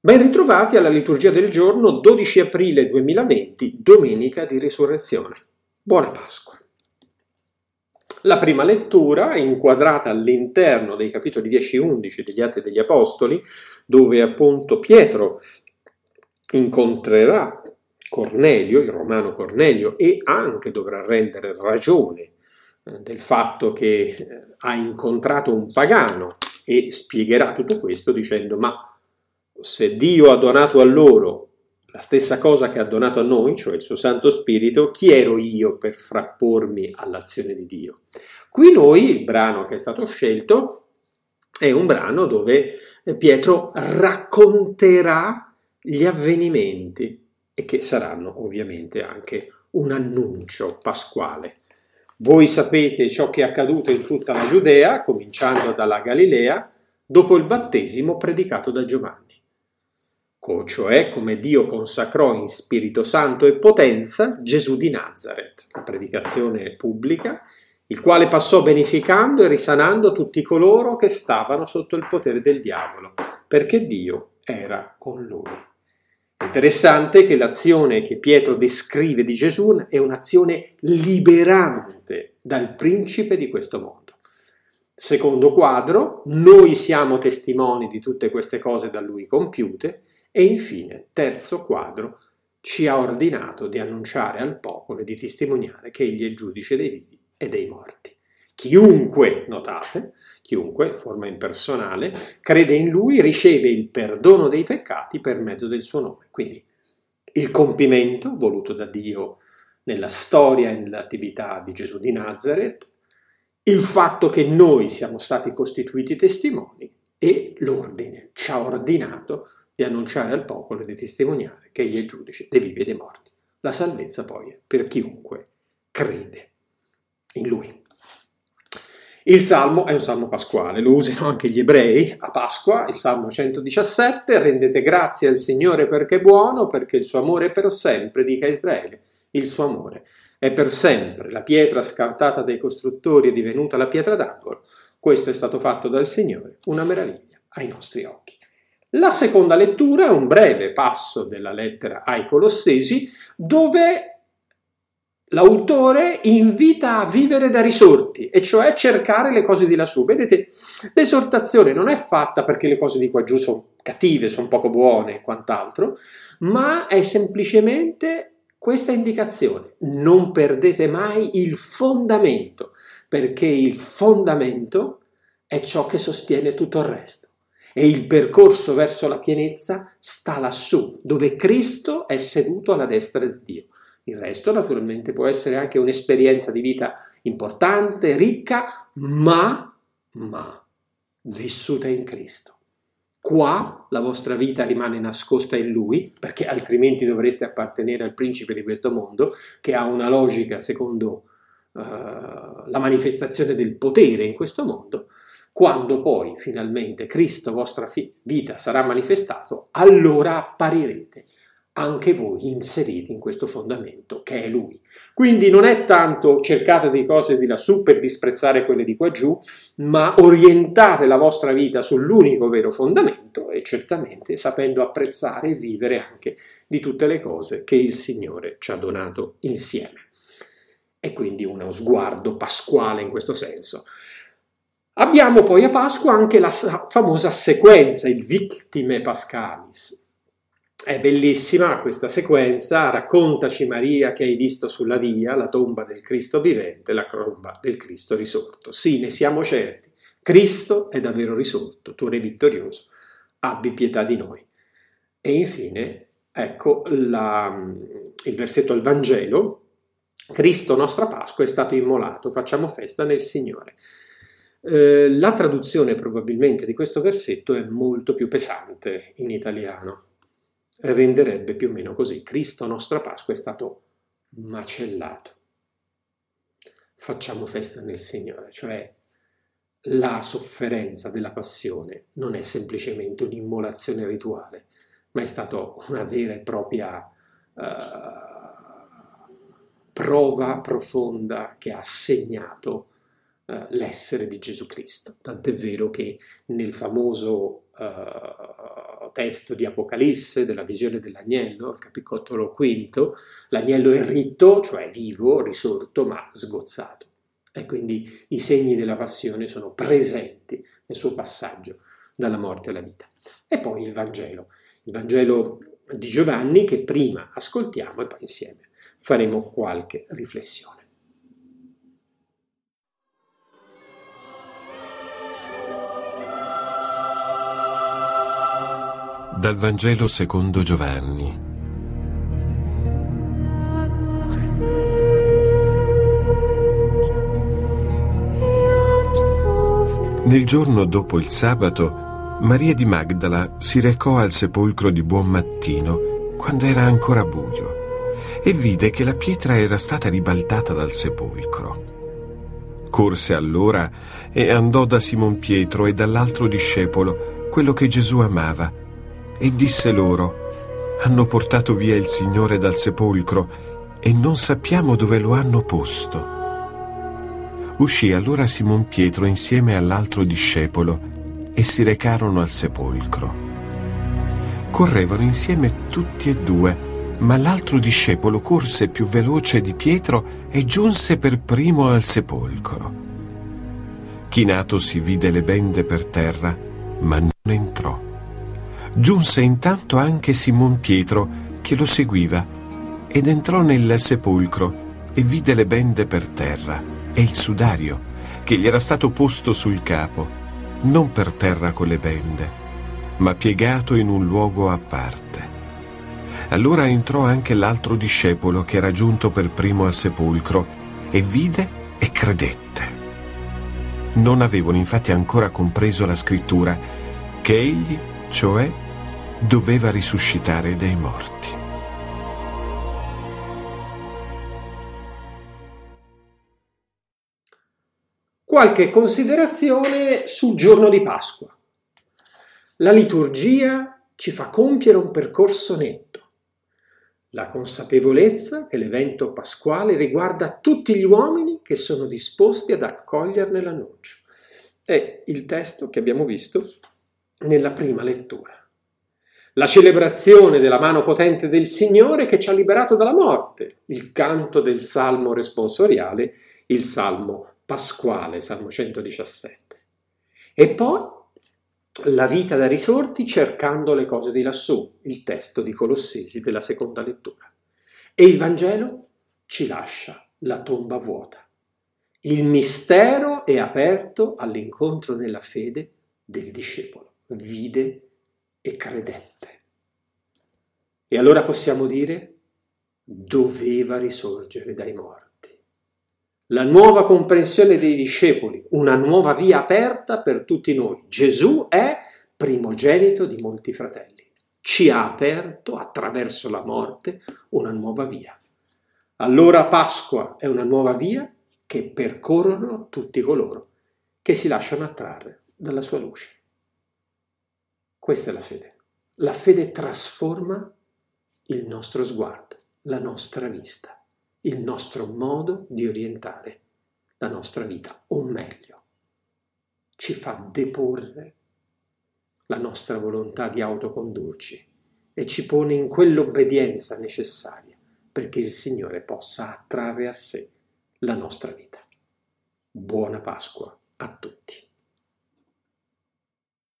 Ben ritrovati alla liturgia del giorno 12 aprile 2020, domenica di risurrezione. Buona Pasqua. La prima lettura è inquadrata all'interno dei capitoli 10 e 11 degli Atti degli Apostoli, dove appunto Pietro incontrerà Cornelio, il romano Cornelio, e anche dovrà rendere ragione del fatto che ha incontrato un pagano e spiegherà tutto questo dicendo: ma se Dio ha donato a loro la stessa cosa che ha donato a noi, cioè il suo Santo Spirito, chi ero io per frappormi all'azione di Dio? Qui noi, il brano che è stato scelto, è un brano dove Pietro racconterà gli avvenimenti e che saranno ovviamente anche un annuncio pasquale. Voi sapete ciò che è accaduto in tutta la Giudea, cominciando dalla Galilea, dopo il battesimo predicato da Giovanni. Cioè come Dio consacrò in Spirito Santo e potenza Gesù di Nazaret, la predicazione pubblica, il quale passò beneficando e risanando tutti coloro che stavano sotto il potere del diavolo, perché Dio era con lui. Interessante che l'azione che Pietro descrive di Gesù è un'azione liberante dal principe di questo mondo. Secondo quadro, noi siamo testimoni di tutte queste cose da lui compiute. E infine, terzo quadro, ci ha ordinato di annunciare al popolo e di testimoniare che egli è il giudice dei vivi e dei morti. Chiunque, notate, chiunque, forma impersonale, crede in lui riceve il perdono dei peccati per mezzo del suo nome. Quindi il compimento voluto da Dio nella storia e nell'attività di Gesù di Nazaret, il fatto che noi siamo stati costituiti testimoni e l'ordine ci ha ordinato di annunciare al popolo e di testimoniare che egli è il giudice dei vivi e dei morti. La salvezza poi è per chiunque crede in lui. Il salmo è un salmo pasquale, lo usano anche gli ebrei a Pasqua, il salmo 117, rendete grazie al Signore perché è buono, perché il suo amore è per sempre, dica Israele, il suo amore è per sempre, la pietra scartata dai costruttori è divenuta la pietra d'angolo, questo è stato fatto dal Signore, una meraviglia ai nostri occhi. La seconda lettura è un breve passo della lettera ai Colossesi, dove l'autore invita a vivere da risorti, e cioè cercare le cose di lassù. Vedete, l'esortazione non è fatta perché le cose di qua giù sono cattive, sono poco buone e quant'altro, ma è semplicemente questa indicazione. Non perdete mai il fondamento, perché il fondamento è ciò che sostiene tutto il resto. E il percorso verso la pienezza sta lassù, dove Cristo è seduto alla destra di Dio. Il resto naturalmente può essere anche un'esperienza di vita importante, ricca, ma vissuta in Cristo. Qua la vostra vita rimane nascosta in Lui, perché altrimenti dovreste appartenere al principe di questo mondo, che ha una logica secondo la manifestazione del potere in questo mondo. Quando poi finalmente Cristo, vostra vita, sarà manifestato, allora apparirete anche voi inseriti in questo fondamento che è Lui. Quindi non è tanto cercate di cose di lassù per disprezzare quelle di qua giù, ma orientate la vostra vita sull'unico vero fondamento e certamente sapendo apprezzare e vivere anche di tutte le cose che il Signore ci ha donato insieme. E quindi uno sguardo pasquale in questo senso. Abbiamo poi a Pasqua anche la famosa sequenza, il Victimae Paschalis. È bellissima questa sequenza, raccontaci Maria che hai visto sulla via, la tomba del Cristo vivente, la tomba del Cristo risorto. Sì, ne siamo certi, Cristo è davvero risorto, tu re vittorioso, abbi pietà di noi. E infine, ecco il versetto al Vangelo, Cristo nostra Pasqua è stato immolato, facciamo festa nel Signore. La traduzione probabilmente di questo versetto è molto più pesante in italiano, renderebbe più o meno così: Cristo nostra Pasqua è stato macellato, facciamo festa nel Signore, cioè la sofferenza della passione non è semplicemente un'immolazione rituale, ma è stata una vera e propria prova profonda che ha segnato l'essere di Gesù Cristo. Tant'è vero che nel famoso testo di Apocalisse, della visione dell'agnello, al capitolo 5, l'agnello è ritto, cioè vivo, risorto, ma sgozzato. E quindi i segni della passione sono presenti nel suo passaggio dalla morte alla vita. E poi il Vangelo di Giovanni che prima ascoltiamo e poi insieme faremo qualche riflessione. Dal Vangelo secondo Giovanni. Nel giorno dopo il sabato, Maria di Magdala si recò al sepolcro di buon mattino, quando era ancora buio, e vide che la pietra era stata ribaltata dal sepolcro. Corse allora e andò da Simon Pietro e dall'altro discepolo, quello che Gesù amava, e disse loro: hanno portato via il Signore dal sepolcro e non sappiamo dove lo hanno posto. Uscì allora Simon Pietro insieme all'altro discepolo e si recarono al sepolcro. Correvano insieme tutti e due, ma l'altro discepolo corse più veloce di Pietro e giunse per primo al sepolcro. Chinatosi vide le bende per terra, ma non entrò. Giunse intanto anche Simon Pietro, che lo seguiva, ed entrò nel sepolcro e vide le bende per terra e il sudario, che gli era stato posto sul capo, non per terra con le bende, ma piegato in un luogo a parte. Allora entrò anche l'altro discepolo, che era giunto per primo al sepolcro, e vide e credette. Non avevano infatti ancora compreso la scrittura, che egli, cioè, doveva risuscitare dai morti. Qualche considerazione sul giorno di Pasqua. La liturgia ci fa compiere un percorso netto. La consapevolezza che l'evento pasquale riguarda tutti gli uomini che sono disposti ad accoglierne l'annuncio. È il testo che abbiamo visto nella prima lettura. La celebrazione della mano potente del Signore che ci ha liberato dalla morte, il canto del Salmo responsoriale, il Salmo pasquale, Salmo 117. E poi la vita da risorti cercando le cose di lassù, il testo di Colossesi della seconda lettura. E il Vangelo ci lascia la tomba vuota. Il mistero è aperto all'incontro nella fede del discepolo. Vide e credette. E allora possiamo dire: doveva risorgere dai morti. La nuova comprensione dei discepoli, una nuova via aperta per tutti noi. Gesù è primogenito di molti fratelli. Ci ha aperto attraverso la morte una nuova via. Allora Pasqua è una nuova via che percorrono tutti coloro che si lasciano attrarre dalla sua luce. Questa è la fede. La fede trasforma il nostro sguardo, la nostra vista, il nostro modo di orientare la nostra vita, o meglio, ci fa deporre la nostra volontà di autocondurci e ci pone in quell'obbedienza necessaria perché il Signore possa attrarre a sé la nostra vita. Buona Pasqua a tutti.